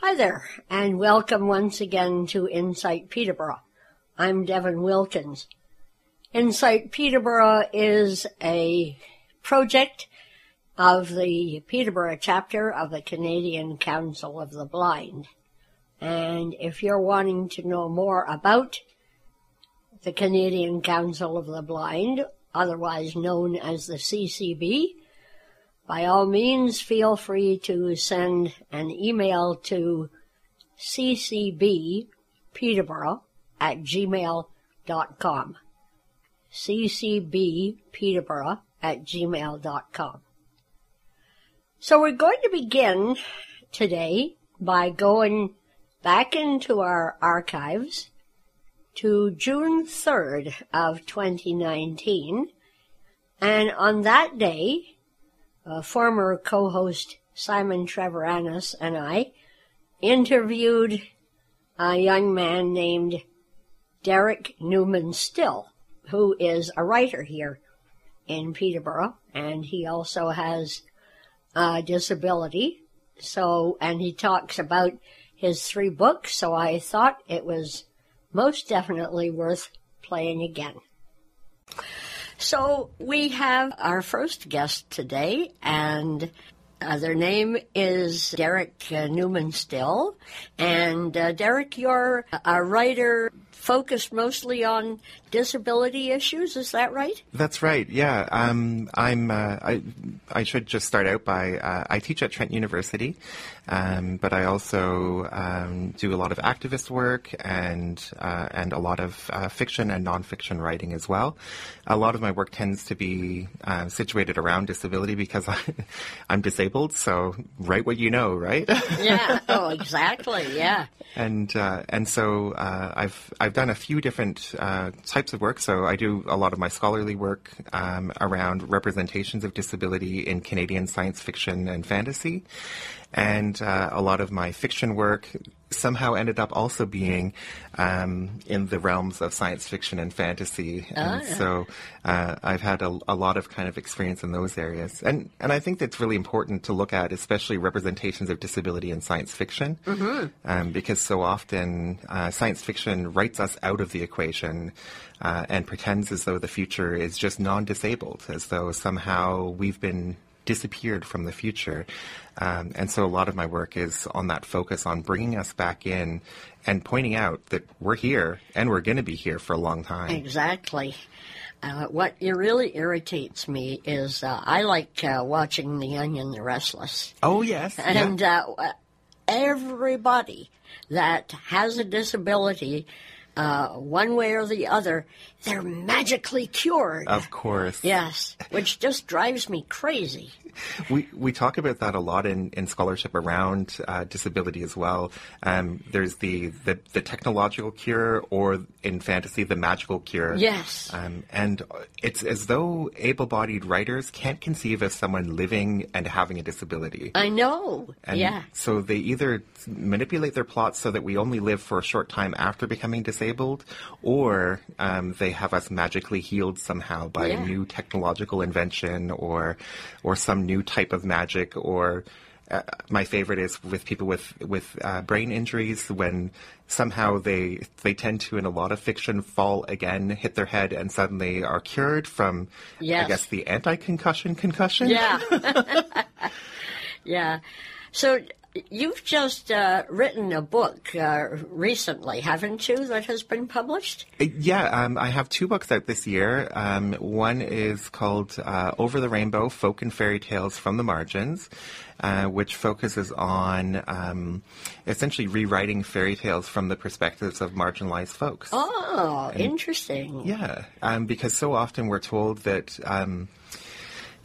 Hi there, and welcome once again to Insight Peterborough. I'm Devin Wilkins. Insight Peterborough is a project of the Peterborough chapter of the Canadian Council of the Blind. And if you're wanting to know more about the Canadian Council of the Blind, otherwise known as the CCB, by all means, feel free to send an email to ccbpeterborough@gmail.com. ccbpeterborough@gmail.com. So we're going to begin today by going back into our archives to June 3rd of 2019, and on that day, former co-host Simon Trevor Annis and I interviewed a young man named Derek Newman Still, who is a writer here in Peterborough, and he also has a disability. So, and he talks about his three books, so I thought it was most definitely worth playing again. So we have our first guest today, and their name is Derek Newman Still. And Derek, you're a writer focused mostly on disability issues, is that right? That's right, yeah. I should just start out by, I teach at Trent University, but I also do a lot of activist work and a lot of fiction and nonfiction writing as well. A lot of my work tends to be situated around disability because I'm disabled, so write what you know, right? Yeah, oh, exactly, yeah. And so I've done a few different types of work. So I do a lot of my scholarly work around representations of disability in Canadian science fiction and fantasy. And a lot of my fiction work somehow ended up also being in the realms of science fiction and fantasy. And so I've had a lot of kind of experience in those areas. And I think that's really important to look at, especially representations of disability in science fiction, because so often science fiction writes us out of the equation and pretends as though the future is just non-disabled, as though somehow we've been disappeared from the future. And so a lot of my work is on that focus on bringing us back in and pointing out that we're here and we're going to be here for a long time. Exactly. What really irritates me is I like watching The Young and the Restless. Oh, yes. And yeah. Everybody that has a disability, one way or the other, they're magically cured. Of course. Yes, which just drives me crazy. We talk about that a lot in scholarship around disability as well. There's the technological cure, or in fantasy, the magical cure. Yes. And it's as though able-bodied writers can't conceive of someone living and having a disability. I know, and yeah. So they either manipulate their plots so that we only live for a short time after becoming disabled, or they have us magically healed somehow by a new technological invention or some new type of magic. Or my favorite is with people with brain injuries, when somehow they tend to, in a lot of fiction, fall again, hit their head, and suddenly are cured from, I guess, the anti-concussion concussion. Yeah. Yeah. So you've just written a book recently, haven't you, that has been published? Yeah, I have two books out this year. One is called Over the Rainbow, Folk and Fairy Tales from the Margins, which focuses on essentially rewriting fairy tales from the perspectives of marginalized folks. Oh, and interesting. Yeah, because so often we're told that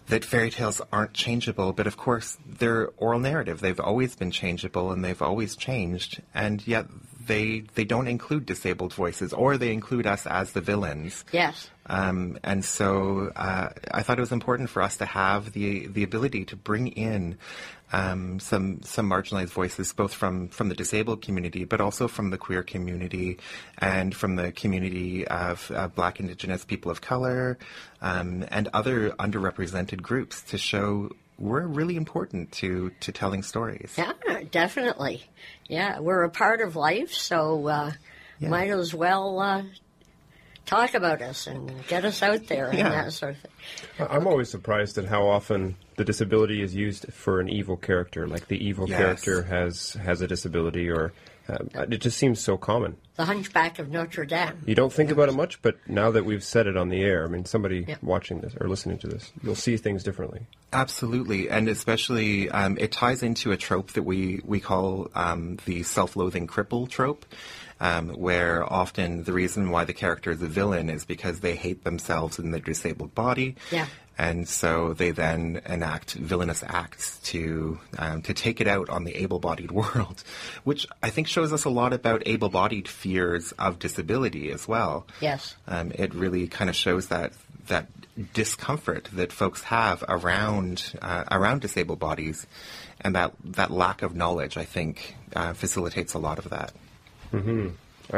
that fairy tales aren't changeable, but of course they're oral narrative. They've always been changeable and they've always changed, and yet they don't include disabled voices, or they include us as the villains. Yes. And so I thought it was important for us to have the ability to bring in some marginalized voices, both from the disabled community, but also from the queer community and from the community of Black, Indigenous, people of color, and other underrepresented groups, to show we're really important to telling stories. Yeah, definitely. Yeah, we're a part of life, so might as well talk about us and get us out there and that sort of thing. I'm always surprised at how often the disability is used for an evil character, like the evil character has a disability, or it just seems so common. The Hunchback of Notre Dame. You don't think about it much, but now that we've said it on the air, I mean, somebody watching this or listening to this, you'll see things differently. Absolutely, and especially it ties into a trope that we call the self-loathing cripple trope, where often the reason why the character is a villain is because they hate themselves in their disabled body. Yeah. And so they then enact villainous acts to take it out on the able-bodied world, which I think shows us a lot about able-bodied fears of disability as well. Yes. It really kind of shows that discomfort that folks have around disabled bodies, and that lack of knowledge, I think, facilitates a lot of that. Mm-hmm.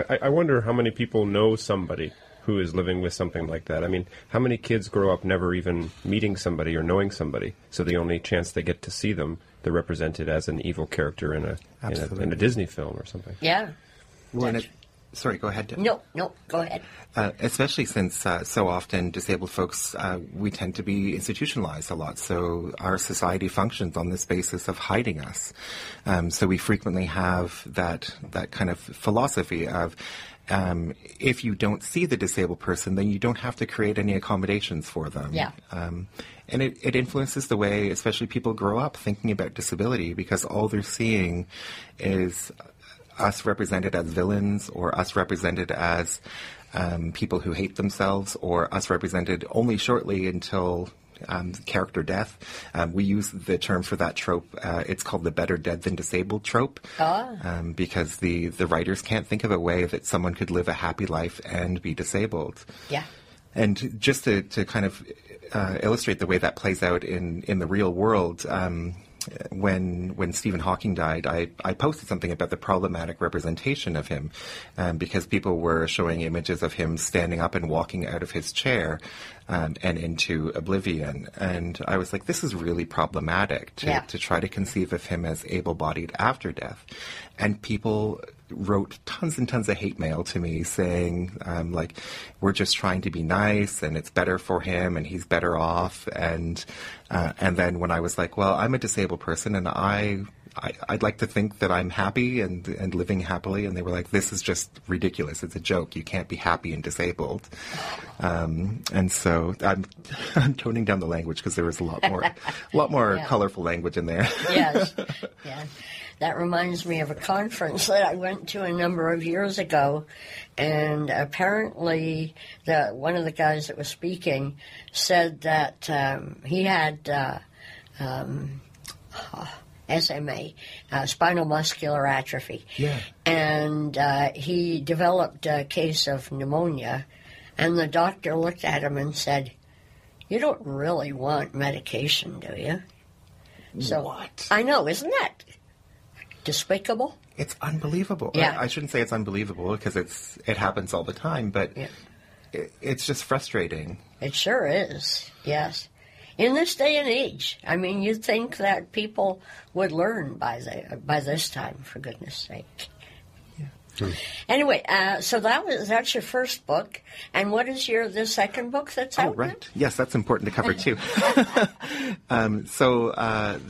I wonder how many people know somebody who is living with something like that. I mean, how many kids grow up never even meeting somebody or knowing somebody, so the only chance they get to see them, they're represented as an evil character in a Disney film or something. Yeah. Well, sorry, go ahead. No, go ahead. Especially since so often disabled folks, we tend to be institutionalized a lot, so our society functions on this basis of hiding us. So we frequently have that kind of philosophy of, if you don't see the disabled person, then you don't have to create any accommodations for them. Yeah. And it influences the way, especially people grow up thinking about disability, because all they're seeing is us represented as villains, or us represented as people who hate themselves, or us represented only shortly until character death. We use the term for that trope. It's called the better dead than disabled trope, because the writers can't think of a way that someone could live a happy life and be disabled. Yeah. And just to kind of illustrate the way that plays out in the real world, when Stephen Hawking died, I posted something about the problematic representation of him, because people were showing images of him standing up and walking out of his chair and into oblivion. And I was like, this is really problematic to try to conceive of him as able-bodied after death. And people wrote tons and tons of hate mail to me saying, like, we're just trying to be nice, and it's better for him, and he's better off. And then when I was like, well, I'm a disabled person, and I'd like to think that I'm happy and living happily. And they were like, this is just ridiculous. It's a joke. You can't be happy and disabled. And so I'm toning down the language, because there was a lot more colorful language in there. Yes. Yeah. That reminds me of a conference that I went to a number of years ago, and apparently one of the guys that was speaking said that he had SMA, spinal muscular atrophy, and he developed a case of pneumonia, and the doctor looked at him and said, "You don't really want medication, do you?" So, what? I know, isn't that despicable? It's unbelievable. Yeah. I shouldn't say it's unbelievable, because it happens all the time, but it's just frustrating. It sure is, yes. In this day and age, I mean, you'd think that people would learn by this time, for goodness sake. Yeah. Hmm. Anyway, so that's your first book, and what is the second book that's out? Oh, right. Now? Yes, that's important to cover too. So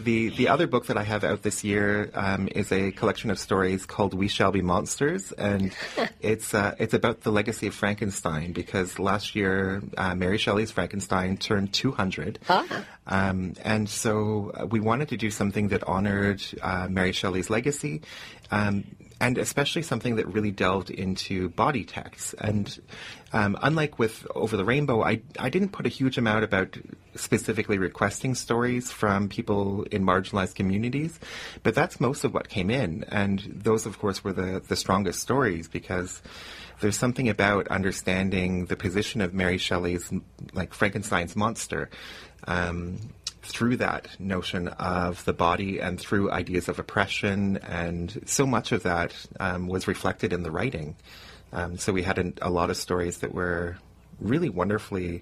the other book that I have out this year is a collection of stories called We Shall Be Monsters, and it's about the legacy of Frankenstein, because last year Mary Shelley's Frankenstein turned 200. Uh-huh. And so we wanted to do something that honored Mary Shelley's legacy, and especially something that really delved into body texts. And unlike with Over the Rainbow, I didn't put a huge amount about specifically requesting stories from people in marginalized communities, but that's most of what came in. And those, of course, were the strongest stories, because there's something about understanding the position of Mary Shelley's, like, Frankenstein's monster, through that notion of the body and through ideas of oppression, and so much of that was reflected in the writing. So we had a lot of stories that were really wonderfully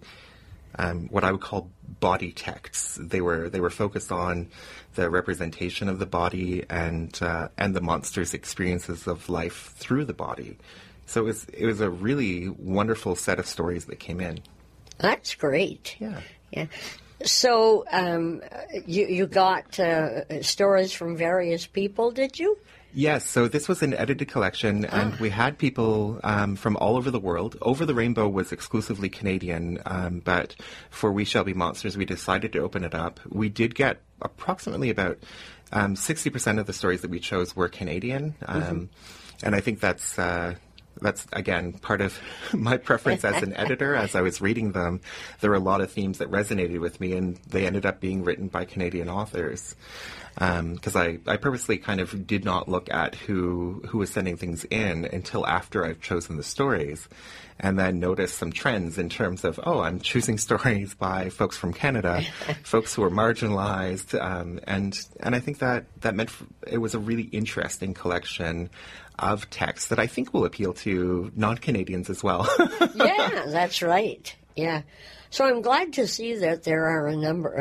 what I would call body texts. They were focused on the representation of the body and the monster's experiences of life through the body. So it was a really wonderful set of stories that came in. That's great. Yeah. Yeah. So you got stories from various people, did you? Yes, so this was an edited collection, and we had people from all over the world. Over the Rainbow was exclusively Canadian, but for We Shall Be Monsters, we decided to open it up. We did get approximately about 60% of the stories that we chose were Canadian, and I think that's again part of my preference as an editor. As I was reading them, there were a lot of themes that resonated with me, and they ended up being written by Canadian authors. Because I purposely kind of did not look at who was sending things in until after I've chosen the stories, and then noticed some trends in terms of, I'm choosing stories by folks from Canada, folks who are marginalized, and I think that meant it was a really interesting collection of texts that I think will appeal to non-Canadians as well. Yeah, that's right. Yeah. So I'm glad to see that there are a number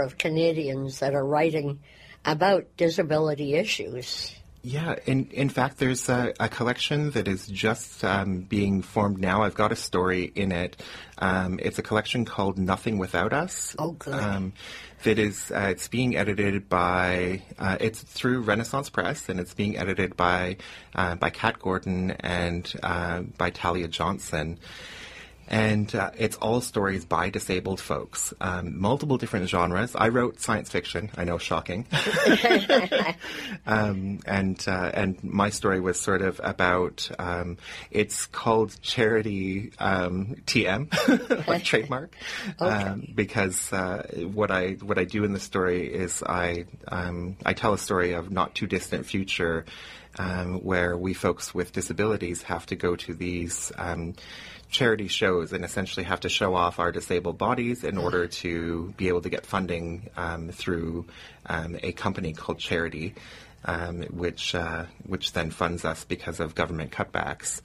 of Canadians that are writing about disability issues. Yeah, in fact, there's a collection that is just being formed now. I've got a story in it. It's a collection called Nothing Without Us. Oh, good. That is, it's being edited by, it's through Renaissance Press, and it's being edited by Kat Gordon and by Talia Johnson. And it's all stories by disabled folks, multiple different genres. I wrote science fiction. I know, shocking. And my story was sort of about, it's called Charity TM, like trademark, okay. Because what I do in the story is I tell a story of not too distant future where we folks with disabilities have to go to these charity shows and essentially have to show off our disabled bodies in order to be able to get funding through a company called Charity, which then funds us because of government cutbacks.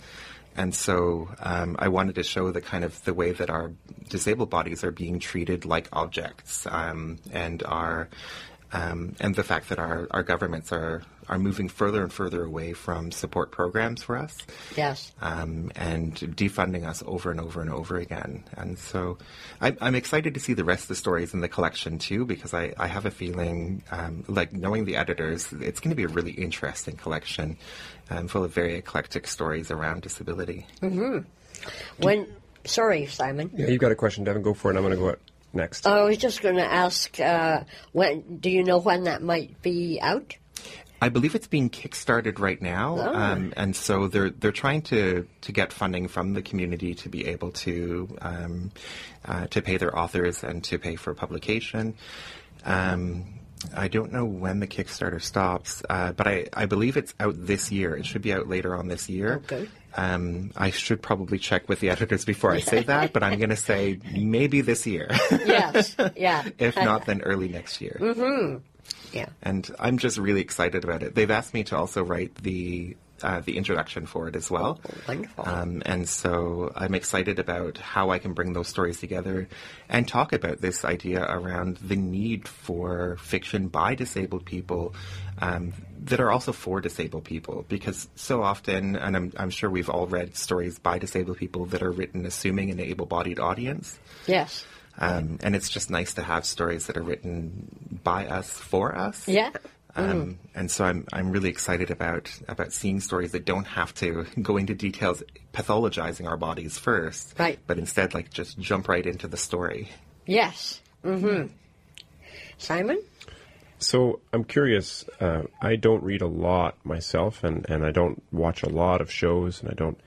And so I wanted to show the kind of the way that our disabled bodies are being treated like objects, and the fact that our governments are moving further and further away from support programs for us. Yes. And defunding us over and over and over again. And so I'm excited to see the rest of the stories in the collection too, because I have a feeling, like knowing the editors, it's going to be a really interesting collection full of very eclectic stories around disability. Mm-hmm. Sorry, Simon. Yeah, you've got a question, Devin. Go for it. I'm going to go up next. I was just going to ask, do you know when that might be out? I believe it's being kickstarted right now, and so they're trying to get funding from the community to be able to pay their authors and to pay for publication. I don't know when the Kickstarter stops, but I believe it's out this year. It should be out later on this year. Okay. I should probably check with the editors before I say that, but I'm going to say maybe this year. Yes, yeah. If not, then early next year. Mm-hmm. Yeah. And I'm just really excited about it. They've asked me to also write the introduction for it as well. Oh, wonderful. And so I'm excited about how I can bring those stories together and talk about this idea around the need for fiction by disabled people that are also for disabled people. Because so often, and I'm sure we've all read stories by disabled people that are written assuming an able-bodied audience. Yes. And it's just nice to have stories that are written by us for us. Yeah. And so I'm really excited about seeing stories that don't have to go into details pathologizing our bodies first, right? But instead, like, just jump right into the story. Yes. Mm-hmm. Simon? So I'm curious. I don't read a lot myself, and I don't watch a lot of shows, and I don't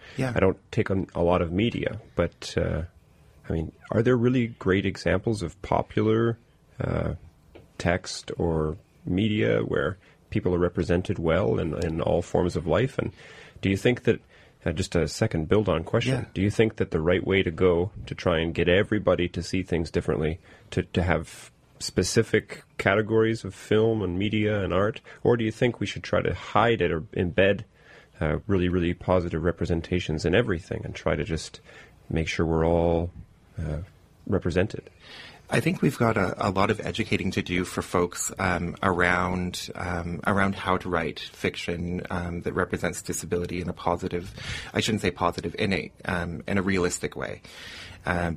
take on a lot of media, but. I mean, are there really great examples of popular text or media where people are represented well in all forms of life? And do you think that, just a second build-on question, do you think that the right way to go to try and get everybody to see things differently, to have specific categories of film and media and art, or do you think we should try to hide it or embed really, really positive representations in everything and try to just make sure we're all represented. I think we've got a lot of educating to do for folks around how to write fiction that represents disability in a positive, I shouldn't say positive, innate, in a realistic way.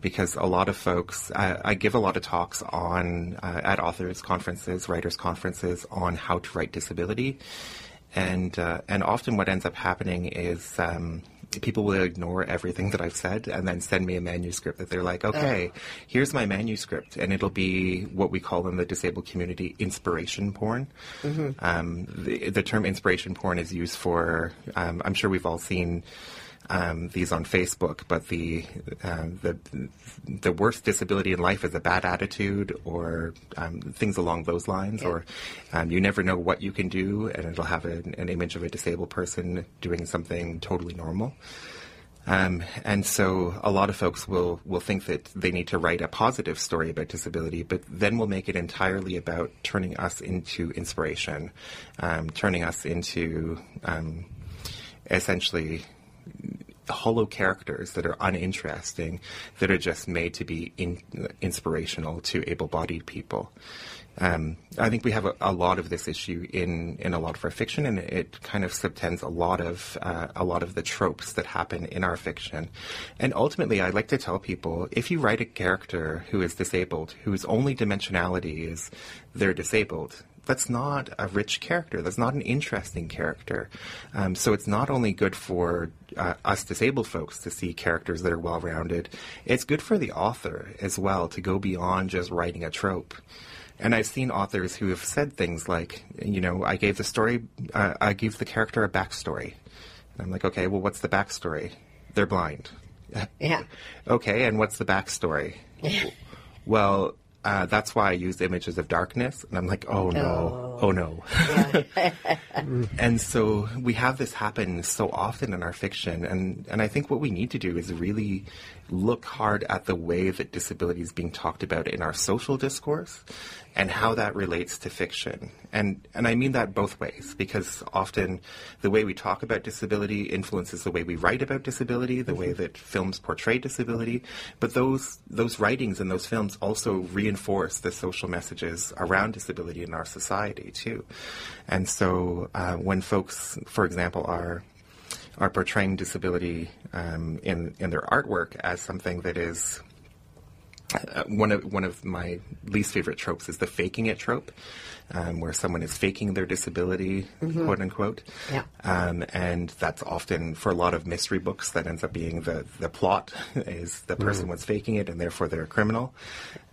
Because a lot of folks, I give a lot of talks on at authors' conferences, writers' conferences on how to write disability, and often what ends up happening is people will ignore everything that I've said and then send me a manuscript that they're like, okay, here's my manuscript. And it'll be what we call in the disabled community inspiration porn. Mm-hmm. The term inspiration porn is used for, I'm sure we've all seen these on Facebook, but the worst disability in life is a bad attitude, or things along those lines, or you never know what you can do, and it'll have an image of a disabled person doing something totally normal. And so a lot of folks will think that they need to write a positive story about disability, but then we'll make it entirely about turning us into inspiration, turning us into essentially hollow characters that are uninteresting, that are just made to be inspirational to able-bodied people. I think we have a lot of this issue in a lot of our fiction, and it kind of subtends a lot of the tropes that happen in our fiction. And ultimately, I like to tell people, if you write a character who is disabled, whose only dimensionality is they're disabled, that's not a rich character. That's not an interesting character. So it's not only good for us disabled folks to see characters that are well-rounded, it's good for the author as well to go beyond just writing a trope. And I've seen authors who have said things like, you know, I gave the character a backstory. And I'm like, okay, well, what's the backstory? They're blind. Yeah. Okay, and what's the backstory? Well, that's why I used images of darkness. And I'm like, oh no. Yeah. And so we have this happen so often in our fiction. And I think what we need to do is really look hard at the way that disability is being talked about in our social discourse and how that relates to fiction. And I mean that both ways, because often the way we talk about disability influences the way we write about disability, the way that films portray disability. But those writings and those films also reinforce the social messages around disability in our society too. And so when folks, for example, are portraying disability in their artwork as something that is one of my least favorite tropes is the faking it trope, where someone is faking their disability, quote unquote. Yeah. And that's often, for a lot of mystery books, that ends up being the plot, is the person was faking it and therefore they're a criminal.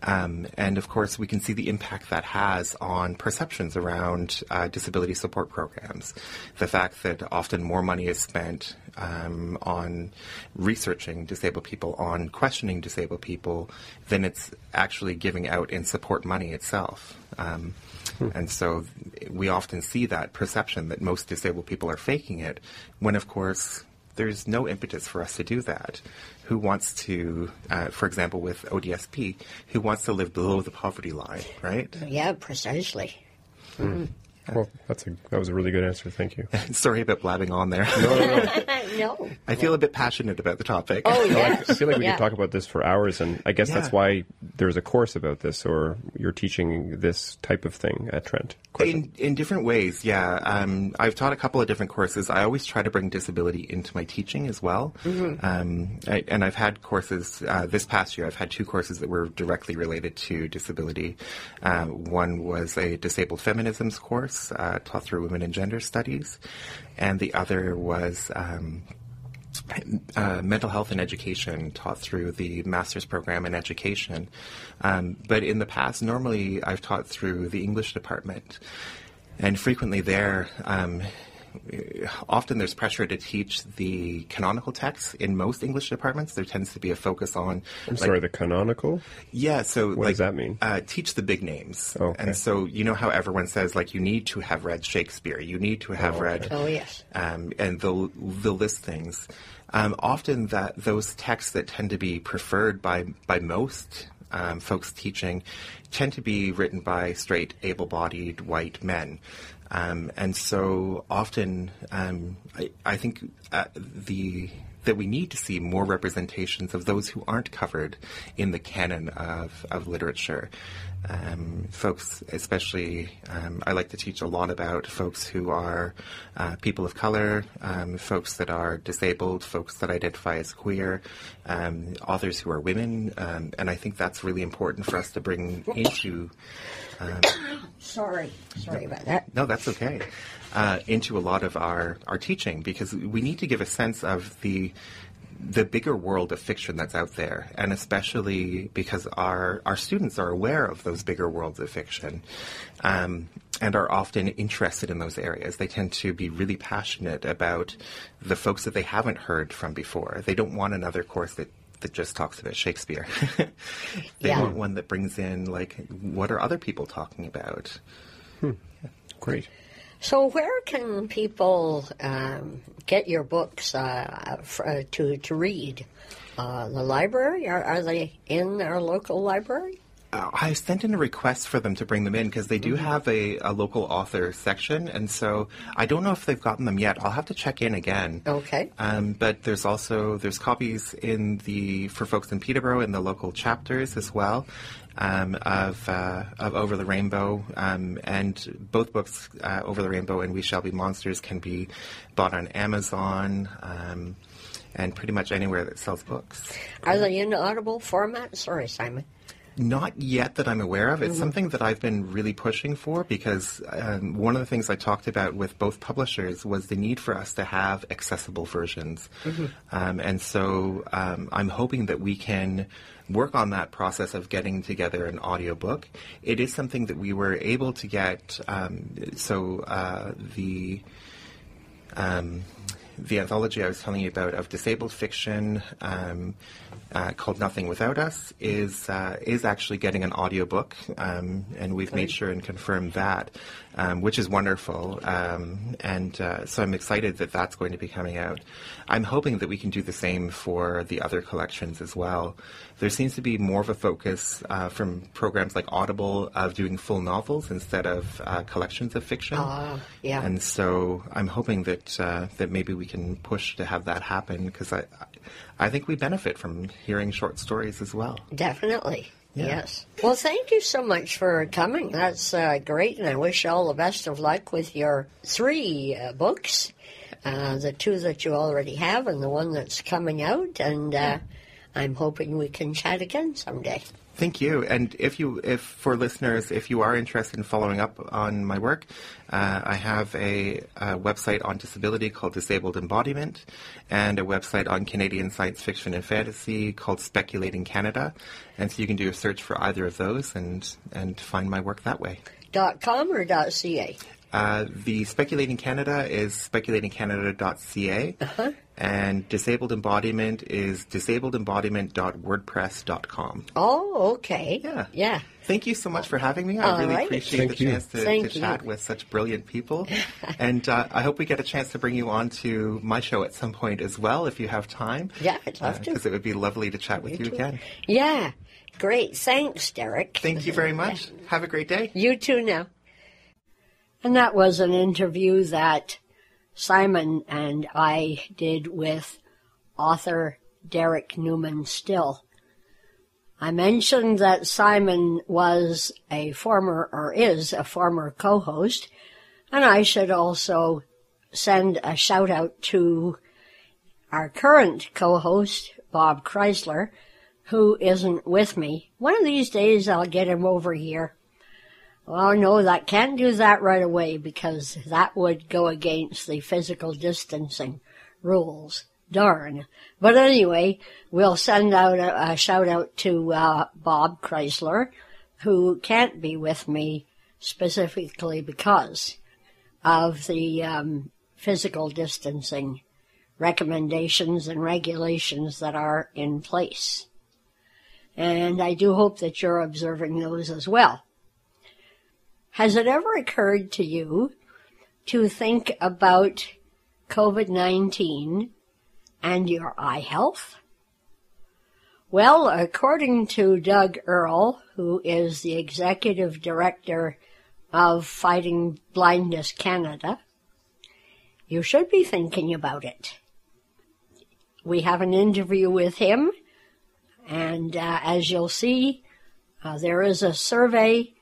And of course, we can see the impact that has on perceptions around disability support programs. The fact that often more money is spent on researching disabled people, on questioning disabled people, than it's actually giving out in support money itself. And so we often see that perception that most disabled people are faking it, when, of course, there's no impetus for us to do that. Who wants to, for example, with ODSP, who wants to live below the poverty line, right? Yeah, precisely. Mm. Well, that was a really good answer. Thank you. Sorry about blabbing on there. No. No. I feel a bit passionate about the topic. Oh, yeah. I feel like we could talk about this for hours, and I guess that's why there's a course about this, or you're teaching this type of thing at Trent. In different ways, yeah. I've taught a couple of different courses. I always try to bring disability into my teaching as well. Mm-hmm. And I've had courses this past year. I've had two courses that were directly related to disability. One was a disabled feminisms course, taught through women and gender studies, and the other was mental health and education, taught through the master's program in education. But in the past, normally I've taught through the English department, and frequently there, often there's pressure to teach the canonical texts in most English departments. There tends to be a focus on... I'm sorry, the canonical? Yeah, so... What does that mean? Teach the big names. Okay. And so you know how everyone says, like, you need to have read Shakespeare. You need to have read... Oh, yes. And they'll list things. Often those texts that tend to be preferred by most folks teaching tend to be written by straight, able-bodied white men. And so often, I think the that we need to see more representations of those who aren't covered in the canon of literature. Folks, especially, I like to teach a lot about folks who are people of color, folks that are disabled, folks that identify as queer, authors who are women, and I think that's really important for us to bring into... Sorry about that. No, that's okay. Into a lot of our teaching, because we need to give a sense of the bigger world of fiction that's out there, and especially because our students are aware of those bigger worlds of fiction and are often interested in those areas. They tend to be really passionate about the folks that they haven't heard from before. They don't want another course that just talks about Shakespeare. They want one that brings in, like, what are other people talking about? Great. So where can people get your books to read? The library? Are they in our local library? I sent in a request for them to bring them in, because they do have a local author section, and so I don't know if they've gotten them yet. I'll have to check in again. Okay. But there's copies for folks in Peterborough in the local chapters as well, of Over the Rainbow, and both books, Over the Rainbow and We Shall Be Monsters, can be bought on Amazon. And pretty much anywhere that sells books. Are they in Audible format? Sorry, Simon. Not yet that I'm aware of. It's something that I've been really pushing for, because one of the things I talked about with both publishers was the need for us to have accessible versions. And so I'm hoping that we can work on that process of getting together an audiobook. It is something that we were able to get. The anthology I was telling you about of disabled fiction called Nothing Without Us is actually getting an audiobook, and we've made sure and confirmed that, which is wonderful. So I'm excited that that's going to be coming out. I'm hoping that we can do the same for the other collections as well. There seems to be more of a focus from programs like Audible of doing full novels instead of collections of fiction. And so I'm hoping that that maybe we can push to have that happen, because I think we benefit from hearing short stories as well. Definitely. Yeah. Yes. Well, thank you so much for coming. That's great, and I wish you all the best of luck with your three books, the two that you already have and the one that's coming out, and... I'm hoping we can chat again someday. Thank you. And for listeners, if you are interested in following up on my work, I have a website on disability called Disabled Embodiment, and a website on Canadian science fiction and fantasy called Speculating Canada. And so you can do a search for either of those and find my work that way. .com or .ca? The Speculating Canada is speculatingcanada.ca, and Disabled Embodiment is disabledembodiment.wordpress.com. Oh, okay. Yeah. Thank you so much for having me. I really appreciate the chance to chat with such brilliant people, and I hope we get a chance to bring you on to my show at some point as well, if you have time. Yeah, I'd love to. Because it would be lovely to chat with you again. Yeah, great. Thanks, Derek. Thank you very much. Have a great day. You too now. And that was an interview that Simon and I did with author Derek Newman Still. I mentioned that Simon was a former co-host, and I should also send a shout out to our current co-host, Bob Crysler, who isn't with me. One of these days I'll get him over here. Well, no, that can't do that right away, because that would go against the physical distancing rules. Darn. But anyway, we'll send out a shout-out to Bob Crysler, who can't be with me specifically because of the physical distancing recommendations and regulations that are in place. And I do hope that you're observing those as well. Has it ever occurred to you to think about COVID-19 and your eye health? Well, according to Doug Earle, who is the Executive Director of Fighting Blindness Canada, you should be thinking about it. We have an interview with him, and as you'll see, there is a survey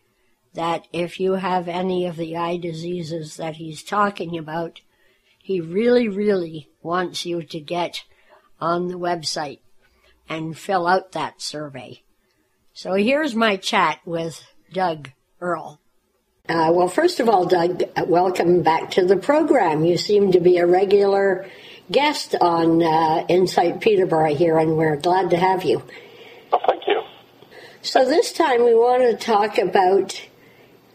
that if you have any of the eye diseases that he's talking about, he really, really wants you to get on the website and fill out that survey. So here's my chat with Doug Earle. Well, first of all, Doug, welcome back to the program. You seem to be a regular guest on Insight Peterborough here, and we're glad to have you. Well, thank you. So this time we want to talk about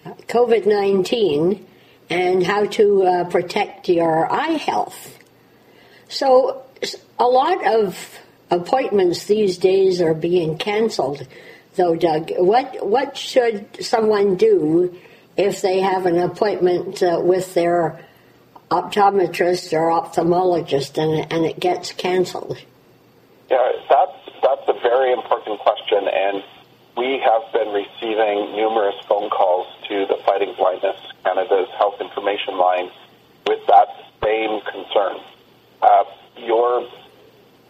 COVID-19 and how to protect your eye health. So a lot of appointments these days are being canceled, though, Doug. What should someone do if they have an appointment with their optometrist or ophthalmologist and it gets canceled? Yeah, that's a very important question, and we have been receiving numerous phone calls to the Fighting Blindness Canada's health information line with that same concern.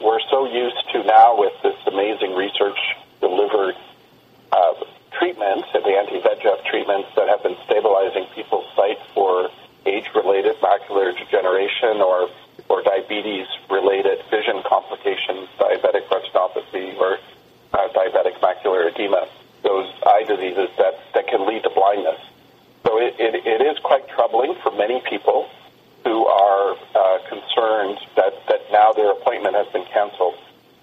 We're so used to now with this amazing research-delivered treatments and the anti-VEGF treatments that have been stabilizing people's sight for age-related macular degeneration or diabetes-related vision complications, diabetic retinopathy, or diabetic macular edema, those eye diseases that can lead to blindness. So it is quite troubling for many people who are concerned that now their appointment has been canceled.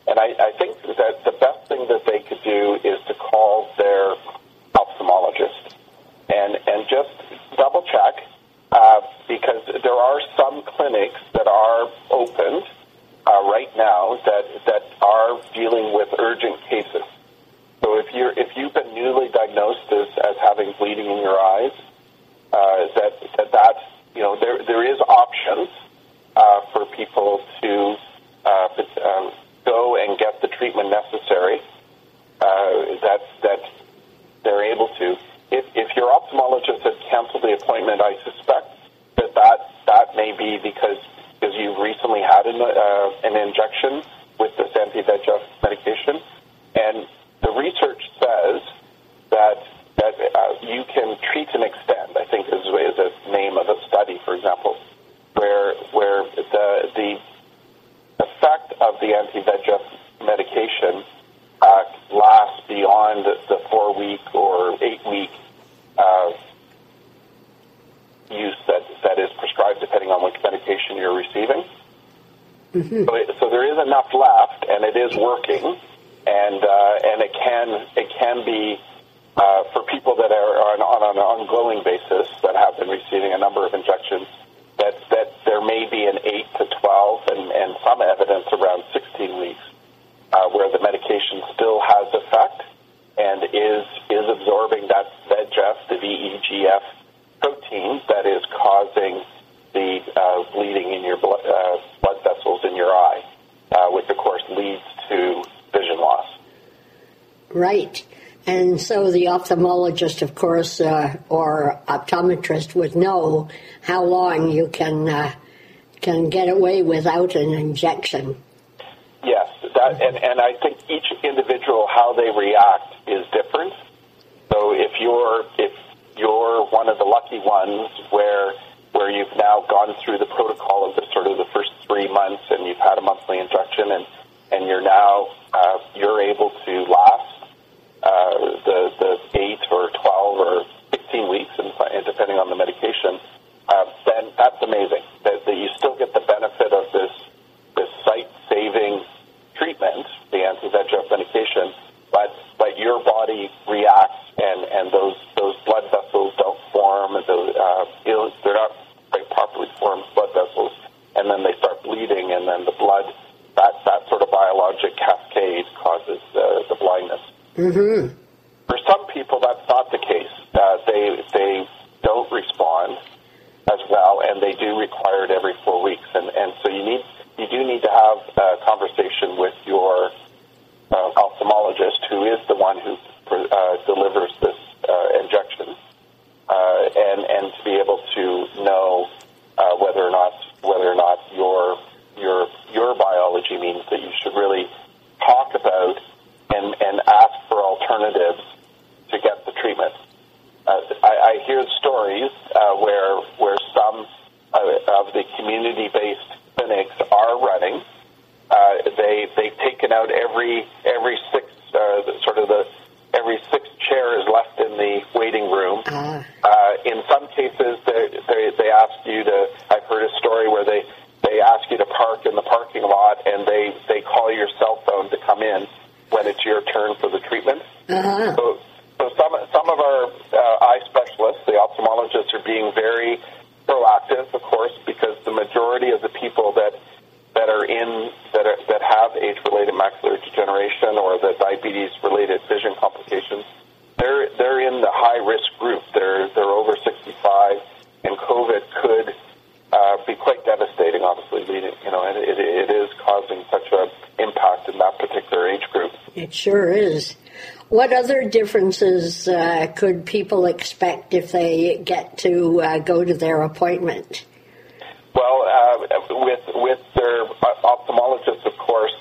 And I think that the best thing that they could do is to call their ophthalmologist and just double-check, because there are some clinics that are opened right now that are dealing with urgent cases. So if you've been newly diagnosed as having bleeding in your eyes, there is options for people to go and get the treatment necessary that they're able to. If your ophthalmologist has canceled the appointment, I suspect that may be because you've recently had an injection with this anti-VEGF medication, and the research says that you can treat and extend. I think this is the name of a study, for example, where the effect of the anti-VEGF medication lasts beyond the 4-week or 8-week use that is prescribed, depending on which medication you're receiving. Mm-hmm. So there is enough left, and it is working, and it can be for people that are on an ongoing basis that have been receiving a number of injections. That there may be an 8 to 12, and some evidence around 16 weeks, where the medication still has effect and is absorbing that VEGF, the VEGF protein that is causing the bleeding in your blood vessels in your eye, which of course leads to vision loss. Right. And so the ophthalmologist, of course, or optometrist would know how long you can get away without an injection. Yes, and I think each individual, how they react is different. So if you're one of the lucky ones where you've now gone through the protocol of the sort of the first 3 months and you've had a monthly injection and you're now you're able to last the 8 or 12 or 16 weeks, and depending on the medication, then that's amazing that you still get the benefit of this sight-saving treatment, the anti-VEGF medication, but your body reacts and those blood vessels don't form, they're not quite properly formed blood vessels, and then they start bleeding, and then the blood, that sort of biologic cascade causes the blindness. Mm-hmm. For some people, that's not the case. They don't respond as well, and they do require it every 4 weeks, and so you do need to have a conversation with your ophthalmologist, who is the one who delivers this injection, and to be able to know whether or not your biology means that face clinics are running. They've taken out every six every sixth chair is left in the waiting room. In some cases, they ask you to. I've heard a story where they ask you to park in the parking lot, and they call your cell phone to come in when it's your turn for the treatment. Uh-huh. So some of our eye specialists, the ophthalmologists, are being very proactive, of course, because the majority of the people that have age-related macular degeneration or the diabetes-related vision complications, they're in the high-risk group. They're over 65, and COVID could be quite devastating. Obviously, and it is causing such an impact in that particular age group. It sure is. What other differences could people expect if they get to go to their appointment? Well, with their ophthalmologists, of course,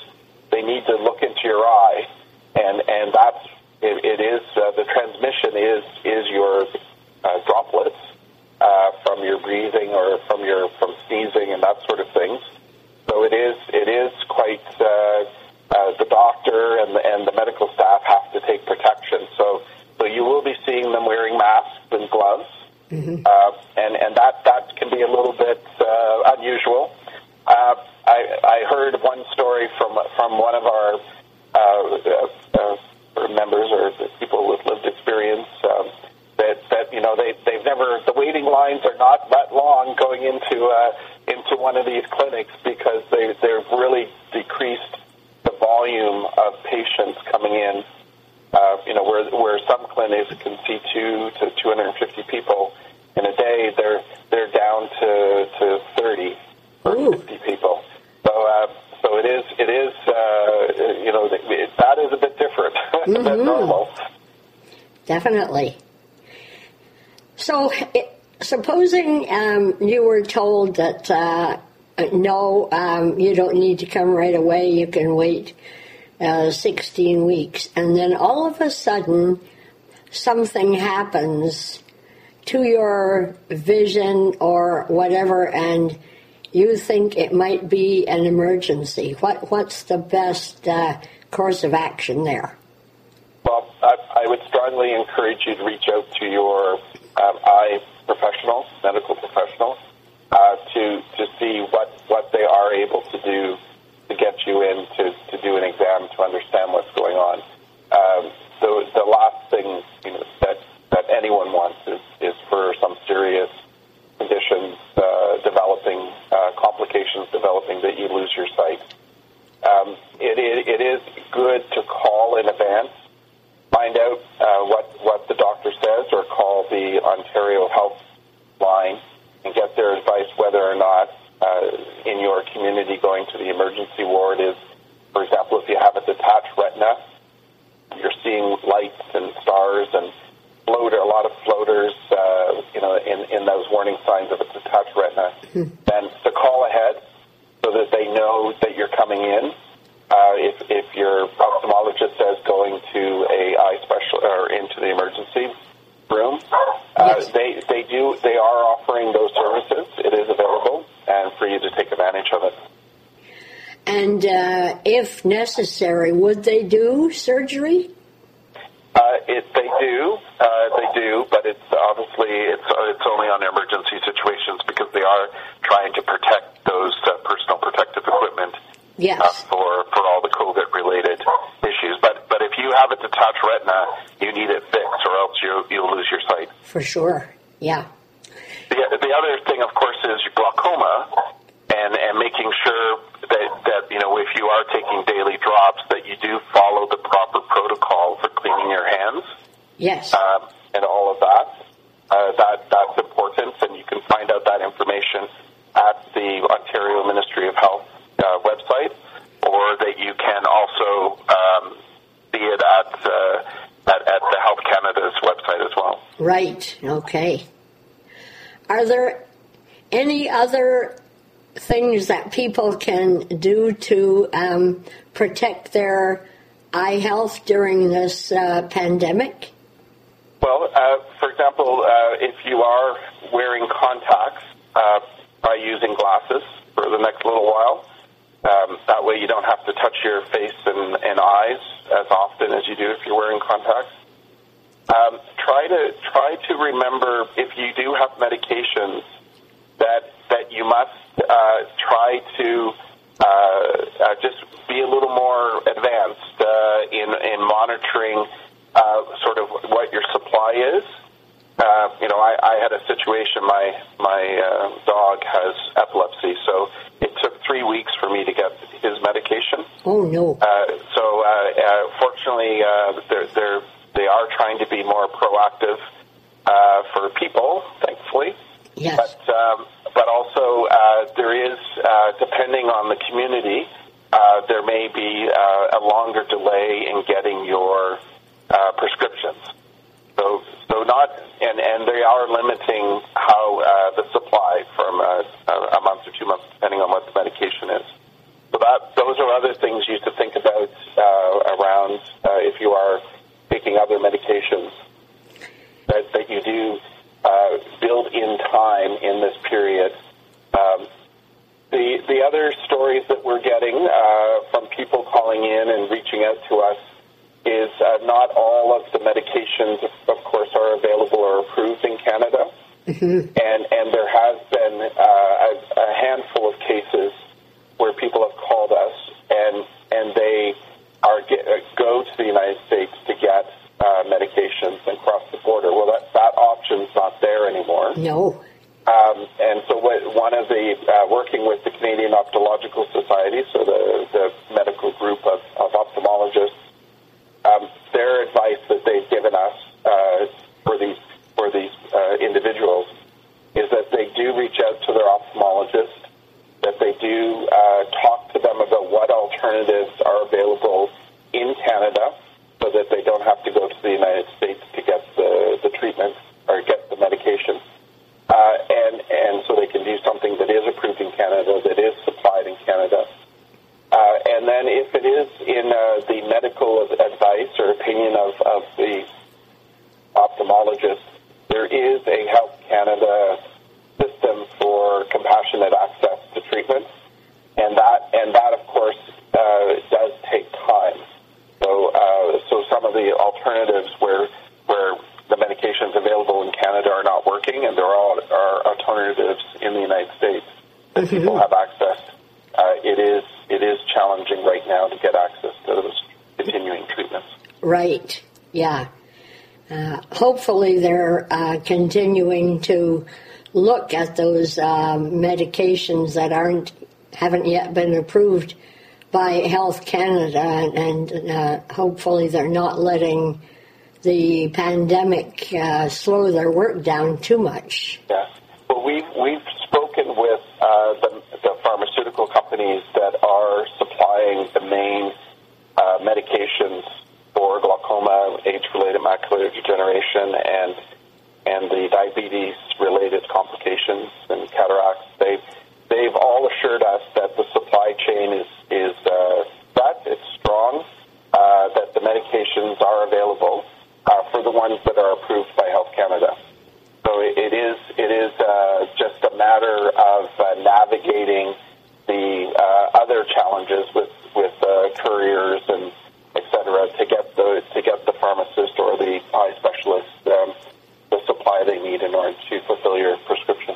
they need to look into your eye, and that's it is the transmission is your droplets from your breathing or from sneezing and that sort of things. So it is quite the doctor and the medical staff have to take protection. So you will be seeing them wearing masks and gloves. Mm-hmm. And that can be a little bit unusual. I heard one story from one of our members or people with lived experience they've never, the waiting lines are not that long going into one of these clinics because they've really decreased the volume of patients coming in. Where some clinics can see 2 to 250 people in a day, they're down to 30 or 50 people. So it is that is a bit different mm-hmm. than normal. Definitely. So supposing you were told that you don't need to come right away, you can wait 16 weeks, and then all of a sudden something happens to your vision or whatever, and you think it might be an emergency. What's the best course of action there? Well, I would strongly encourage you to reach out to your eye professional, medical professional, to see what they are able to do to get you in to do an exam to understand what's going on. The last thing that anyone wants is for some serious conditions developing, complications developing that you lose your sight. It is good to call in advance, find out what the doctor says, or call the Ontario Health Line and get their advice whether or not in your community going to the emergency ward is, for example, if you have a detached retina, you're seeing lights and stars and a lot of floaters, in those warning signs of a detached retina, then to call ahead so that they know that you're coming in. If your ophthalmologist says going to a eye specialist or into the emergency room, yes. They are offering those services. It is available, and for you to take advantage of it. And if necessary, would they do surgery? They do, but it's obviously it's only on emergency situations because they are trying to protect those personal protective equipment. Yes. For all the COVID-related issues, but if you have a detached retina, you need it fixed, or else you'll lose your sight. For sure, yeah. The other thing, of course, is your glaucoma, and making sure that if you are taking daily drops, that you do follow the proper protocol for cleaning your hands. Yes. And all of that. That's important, and you can find out that information at the Ontario Ministry of Health website, or that you can also see it at the Health Canada's website as well. Right. Okay. Are there any other things that people can do to protect their eye health during this pandemic? Well, for example, if you are wearing contacts by using glasses, for the next little while. That way you don't have to touch your face and eyes as often as you do if you're wearing contacts. Try to remember, if you do have medications, that you must try to just be a little more advanced in monitoring sort of what your supply is. You know, I had a situation. My dog has epilepsy, so it took 3 weeks for me to get his medication. Oh no! Fortunately, they are trying to be more proactive for people, thankfully. Yes. But also, there is, depending on the community, there may be a longer delay in getting your prescriptions. So not, and they are limiting how the supply from a month or 2 months, depending on what the medication is. So those are other things you should think about around if you are taking other medications, that you do build in time in this period. The other stories that we're getting from people calling in and reaching out to us is not all of the medications, of course, are available or approved in Canada. Mm-hmm. And there has been a handful of cases where people have called us and they go to the United States to get medications and cross the border. Well, that option's not there anymore. No. And so one of the, working with the Canadian Ophthalmological Society, so the medical group of ophthalmologists, their advice that they've given us for these individuals is that they do reach out to their ophthalmologist, that they do talk to them about what alternatives are available in Canada, so that they don't have to go to the United States to get the treatment or get the medication, and so they can do something that is approved in Canada, that is supplied in Canada. And then if it is in the medical advice or opinion of the ophthalmologist, there is a Health Canada system for compassionate access to treatment, and that of course does take time. So some of the alternatives where the medications available in Canada are not working, and there are alternatives in the United States that mm-hmm. people have access to. It is challenging right now to get access to those continuing treatments. Right, yeah. Hopefully they're continuing to look at those medications that haven't yet been approved by Health Canada, and hopefully they're not letting the pandemic slow their work down too much. Yeah. Well, we've spoken with the pharmaceutical companies that are supplying the main medications for glaucoma, age-related macular degeneration, and the diabetes-related complications and cataracts. They've all assured us that the supply chain is set, it's strong, that the medications are available for the ones that are approved by Health Canada. So it is just a matter of navigating the other challenges with couriers and et cetera to get the pharmacist or the eye specialist the supply they need in order to fulfill your prescription.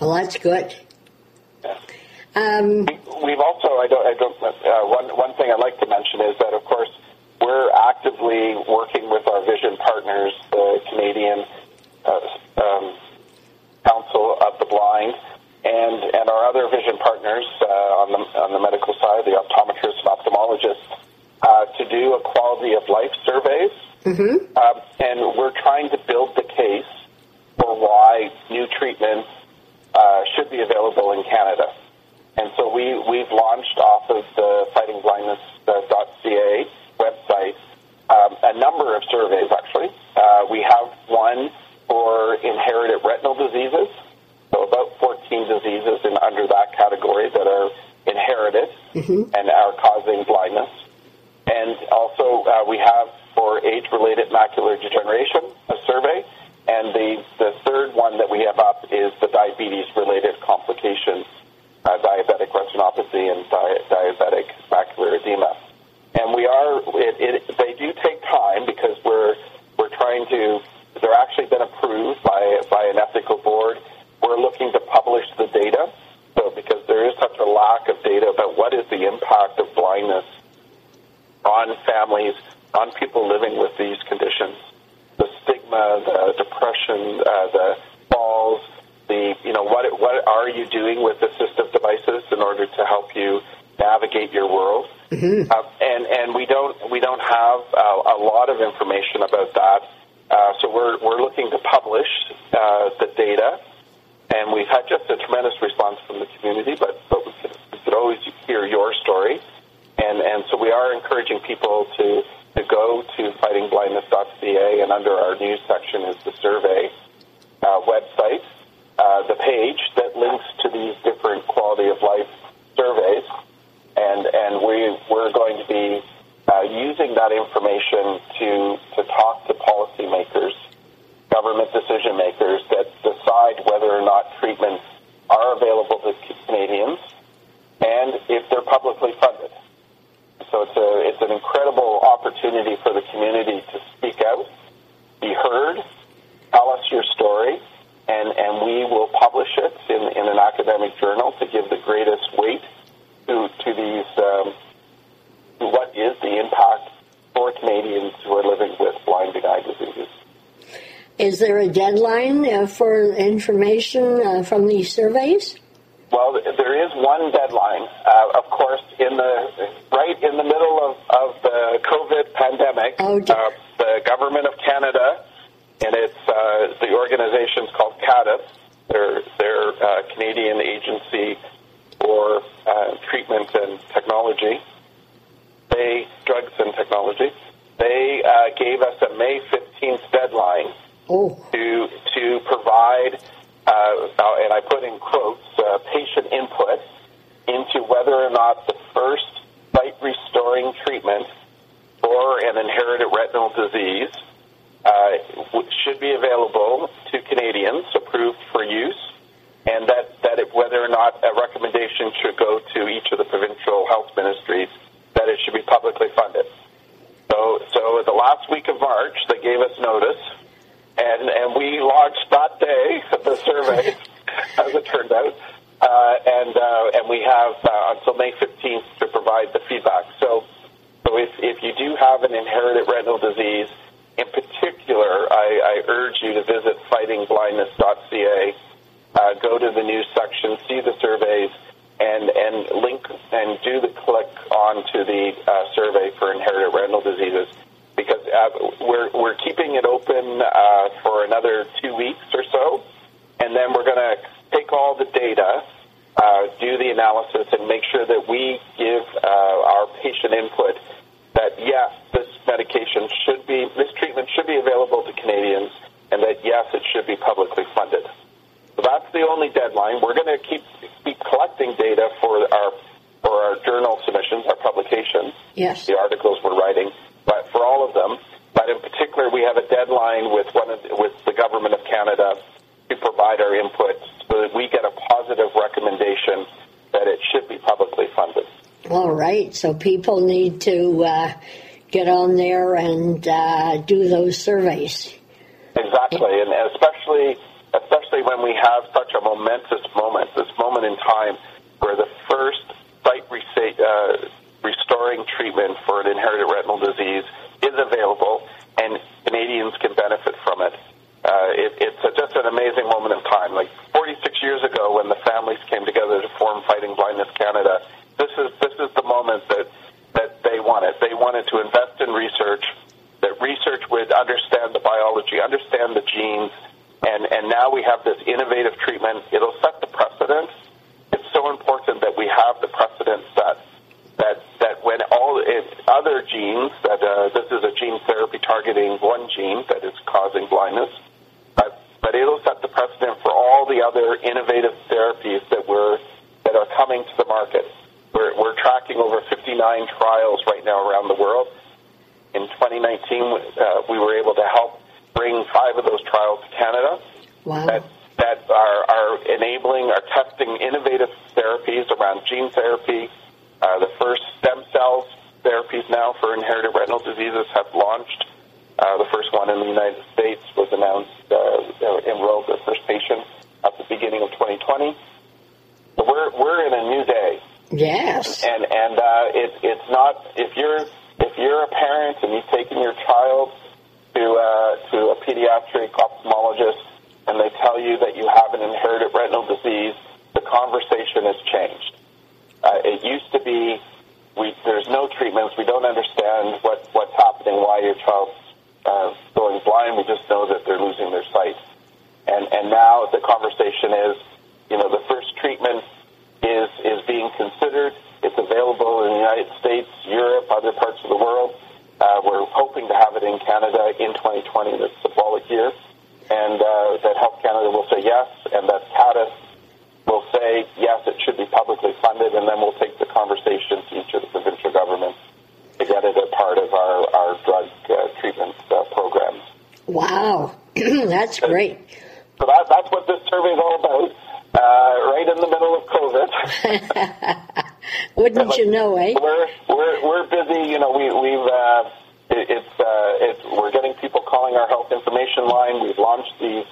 Well, that's good. Yeah. We've also one thing I'd like to mention is that of course we're actively working with our vision partners, the Canadian Council of the Blind, and our other vision partners on the medical side, the optometrists and ophthalmologists, to do a quality of life surveys. Mm-hmm. And we're trying to build the case for why new treatments should be available in Canada. And so we've launched off of the fightingblindness.ca website a number of surveys, actually. We have one for inherited retinal diseases, so about 14 diseases in under that category that are inherited mm-hmm. and are causing blindness. And also we have for age-related macular degeneration a survey, and the third one that we have up is the diabetes-related complications diabetic retinopathy and diabetic macular edema. And we are, they do take time because we're trying to, they're actually been approved by an ethical board. We're looking to publish the data, so because there is such a lack of data about what is the impact of blindness on families, on people living with these conditions, the stigma, the depression, the falls, the, you know, what are you doing with assistive devices in order to help you navigate your world? Mm-hmm. And we don't have a lot of information about that. So we're looking to publish the data, and we've had just a tremendous response from the community. But we could always hear your story, and so we are encouraging people to go to fightingblindness.ca, and under our news section is the survey website, the page that links to these different quality of life surveys, and we're going to be using that information to talk to policymakers, government decision makers that decide whether or not treatments are available to Canadians, and if they're publicly funded. So it's an incredible opportunity for the community to speak out, be heard, tell us your story, and we will publish it in an academic journal to give the greatest weight to these. To what is the impact for Canadians who are living with blinding eye diseases? Is there a deadline for information from these surveys? Well, there is one deadline. Of course, right in the middle of the COVID pandemic, the Government of Canada and its the organization's called CADTH, their Canadian Agency for Treatment and Technology. Drugs and Technology, they gave us a May 15th deadline to provide, and I put in quotes, patient input into whether or not the first sight-restoring treatment for an inherited retinal disease should be available to Canadians, approved for use, and whether or not a recommendation should go to each of the provincial health ministries that it should be publicly funded. So the last week of March, they gave us notice, and we launched that day the survey, as it turned out, and we have until May 15th to provide the feedback. So if you do have an inherited retinal disease, in particular, I urge you to visit fightingblindness.ca, go to the news section, see the surveys, and link and do the click onto the survey for inherited retinal diseases, because we're keeping it open for another 2 weeks or so, and then we're going to take all the data, do the analysis, and make sure that we give our patient input that yes, this treatment should be available to Canadians, and that yes, it should be publicly funded. So that's the only deadline. We're going to keep collecting data for our journal submissions, our publications, yes, the articles we're writing, but for all of them. But in particular, we have a deadline with the Government of Canada to provide our input so that we get a positive recommendation that it should be publicly funded. All right. So people need to get on there and do those surveys. Exactly, and especially when we have such a momentous moment, this moment in time where the first sight-restoring treatment for an inherited retinal disease is available and Canadians can benefit from it. It's just an amazing moment in time. Like 46 years ago when the families came together to form Fighting Blindness Canada, this is the moment that they wanted. They wanted to invest in research, that research would understand the biology, understand the genes, and now we have this innovative treatment. It'll set the precedent. It's so important that we have the precedent that when all other genes, that this is a gene therapy targeting one gene that is causing blindness, but it'll set the precedent for all the other innovative therapies that are coming to the market. We're tracking over 59 trials right now around the world. In 2019, we were able to help bring 5 of those trials to Canada. Wow. That that are enabling, are testing innovative therapies around gene therapy. The first stem cells therapies now for inherited retinal diseases have launched. The first one in the United States was announced, enrolled the first patient at the beginning of 2020. So we're in a new day. Yes. And it's not, if you're a parent and you've taken your child to a pediatric ophthalmologist and they tell you that you have an inherited retinal disease, the conversation has changed. It used to be there's no treatments. We don't understand what's happening, why your child's going blind. We just know that they're losing their sight. And now the conversation is, you know, the first treatment is being considered. It's available in the United States, Europe, other parts of the world. We're hoping to have it in Canada in 2020, this symbolic year, and that Health Canada will say yes, and that CADTH will say, yes, it should be publicly funded, and then we'll take the conversation to each of the provincial governments to get it a part of our drug treatment programs. Wow, that's great. So that's what this survey is all about, right in the middle of COVID. Wouldn't like, you know, eh? We're busy, you know, we're getting people calling our health information line. We've launched these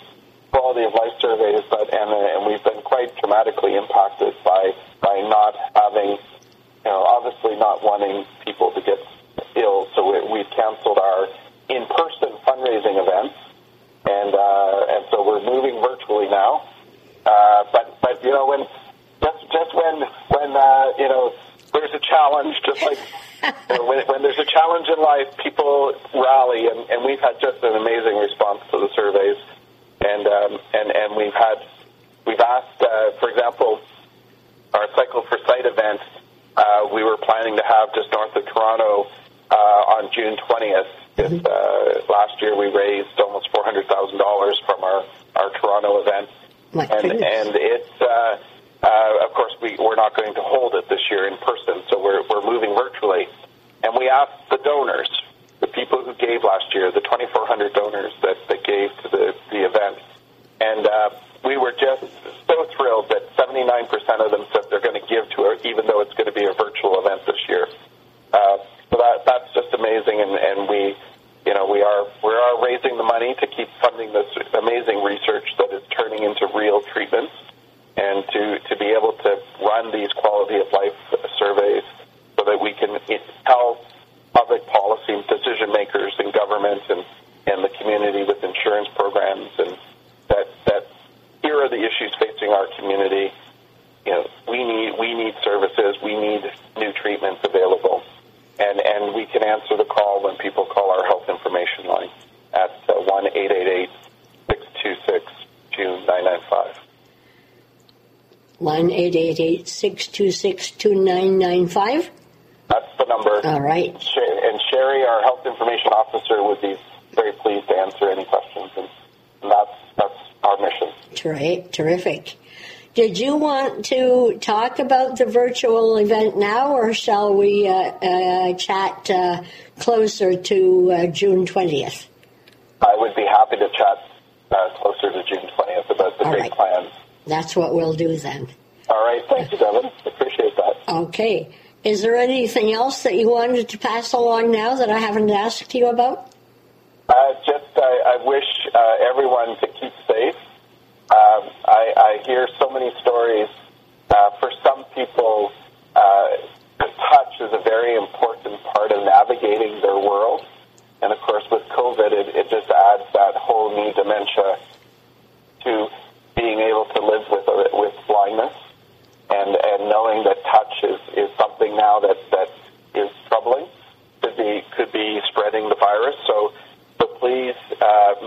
quality of life surveys, and we've been quite dramatically impacted by not having, you know, obviously not wanting people to get ill, so we've canceled our in-person fundraising events, and so we're moving virtually now. But you know, when just when you know, there's a challenge, just like you know, when there's a challenge in life, people rally, and we've had just an amazing response to the surveys. And we've asked, for example, our Cycle for Sight event, we were planning to have just north of Toronto on June 20th. Mm-hmm. Last year we raised almost $400,000 from our Toronto event. My goodness. And it's, of course, we're not going to hold it this year in person, so we're moving virtually. And we asked the donors, the people who gave last year, the 2,400 donors that gave to the event. And we were just so thrilled that 79% of them said they're going to give to it, even though it's going to be a virtual event this year. So that's just amazing, and we, you know, we are raising the money to keep funding this amazing research that is turning into real treatments, and to be able to run these quality of life surveys so that we can tell public policy and decision makers in government and the community with insurance programs, and that here are the issues facing our community. You know, we need services, we need new treatments available, and we can answer the call when people call our health information line at 1-888-626-2995. 1-888-626-2995. That's the number. All right. And Sherry, our health information officer, would be very pleased to answer any questions. And that's our mission. Terrific. Did you want to talk about the virtual event now, or shall we chat closer to June 20th? I would be happy to chat closer to June 20th about the great plans. That's what we'll do then. All right. Thank you, Devin. Appreciate that. Okay. Is there anything else that you wanted to pass along now that I haven't asked you about? I wish everyone to keep safe. I hear so many stories. For some people, the touch is a very important part of navigating their world. And, of course, with COVID, it just adds that whole new dementia to being able to live with blindness. And knowing that touch is something now that is troubling, could be spreading the virus. So please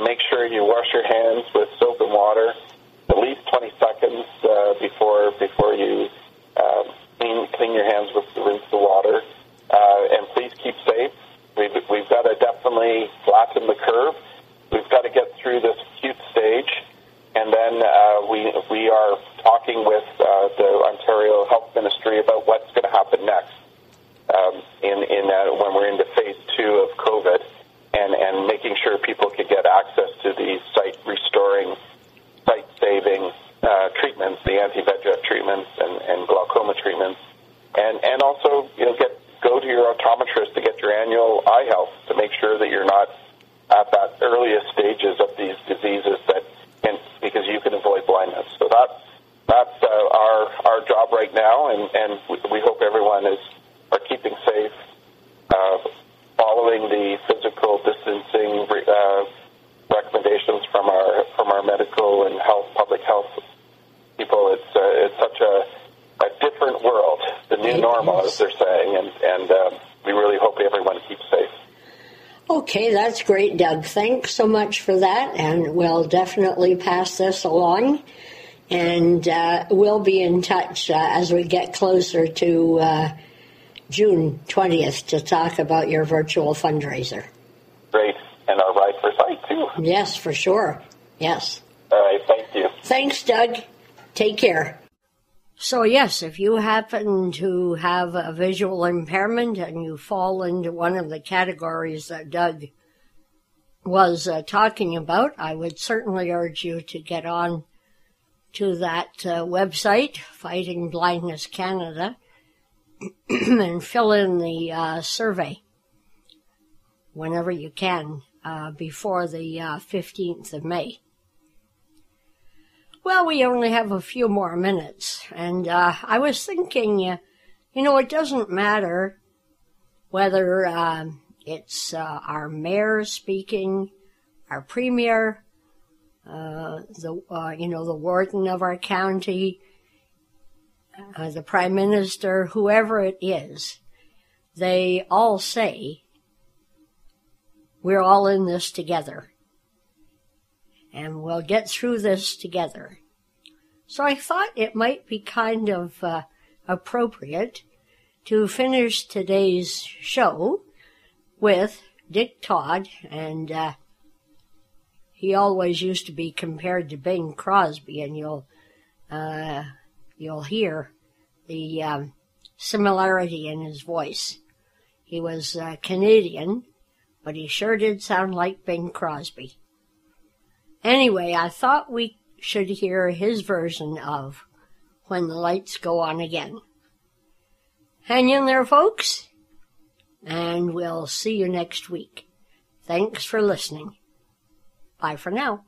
make sure you wash your hands with soap and water at least 20 seconds before you clean your hands with the water. And please keep safe. We've got to definitely flatten the curve. We've got to get through this acute stage. And then we are talking with the Ontario Health Ministry about what's going to happen next in when we're into phase 2 of COVID, and making sure people can get access to these sight restoring, sight saving life-saving treatments, the anti-VEGF treatments and glaucoma treatments, and also, you know, go to your optometrist to get your annual eye health to make sure that you're not at that earliest stages of these diseases because you can avoid blindness. So that's our job right now, and we hope everyone are keeping safe, following the physical distancing recommendations from our medical and public health people. It's such a different world, the new normal, as they're saying, and we really hope everyone keeps safe. Okay, that's great, Doug. Thanks so much for that, and we'll definitely pass this along, and we'll be in touch as we get closer to June 20th to talk about your virtual fundraiser. Great, and our Ride for Sight, too. Yes, for sure. Yes. All right, thank you. Thanks, Doug. Take care. So yes, if you happen to have a visual impairment and you fall into one of the categories that Doug was talking about, I would certainly urge you to get on to that website, Fighting Blindness Canada, and fill in the survey whenever you can before the 15th of May. Well, we only have a few more minutes, and I was thinking, you know, it doesn't matter whether it's our mayor speaking, our premier, the warden of our county, the prime minister, whoever it is, they all say, we're all in this together. And we'll get through this together. So I thought it might be kind of appropriate to finish today's show with Dick Todd. And he always used to be compared to Bing Crosby. And you'll hear the similarity in his voice. He was Canadian, but he sure did sound like Bing Crosby. Anyway, I thought we should hear his version of When the Lights Go On Again. Hang in there, folks, and we'll see you next week. Thanks for listening. Bye for now.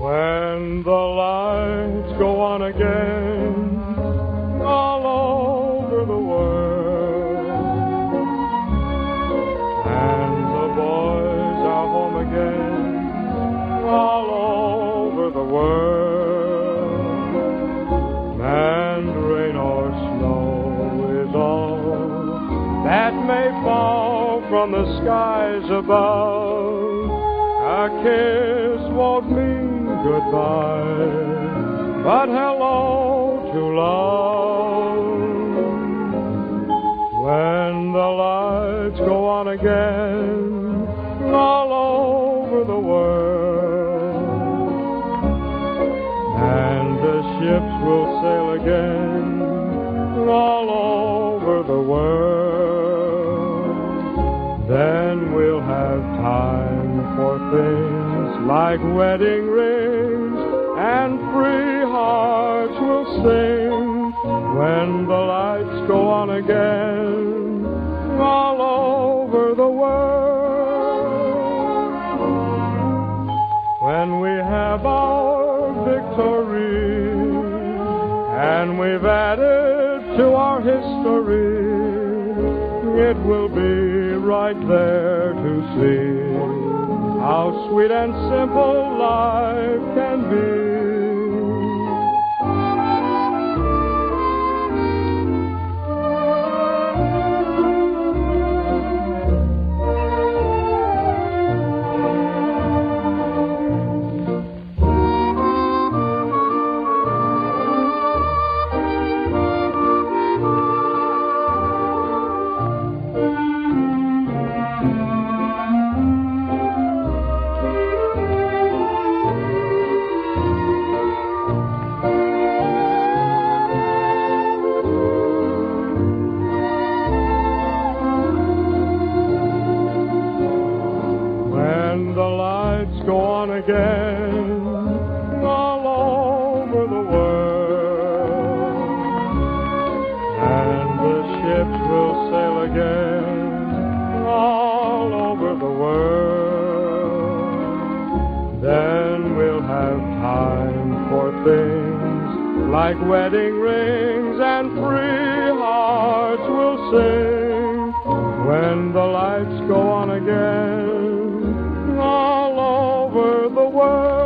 When the lights go on again, all over the world, and the boys are home again, all over the world, and rain or snow is all that may fall from the skies above, a kiss won't mean goodbye, but hello to love. When the lights go on again, all over the world, and the ships will sail again, all over the world, then we'll have time for things like wedding rings, and free hearts will sing when the lights go on again, all over the world. When we have our victory and we've added to our history, it will be right there to see how sweet and simple life can go on again all over the world. And the ships will sail again all over the world. Then we'll have time for things like wedding rings, and free hearts will sing when the lights go on again all over the world.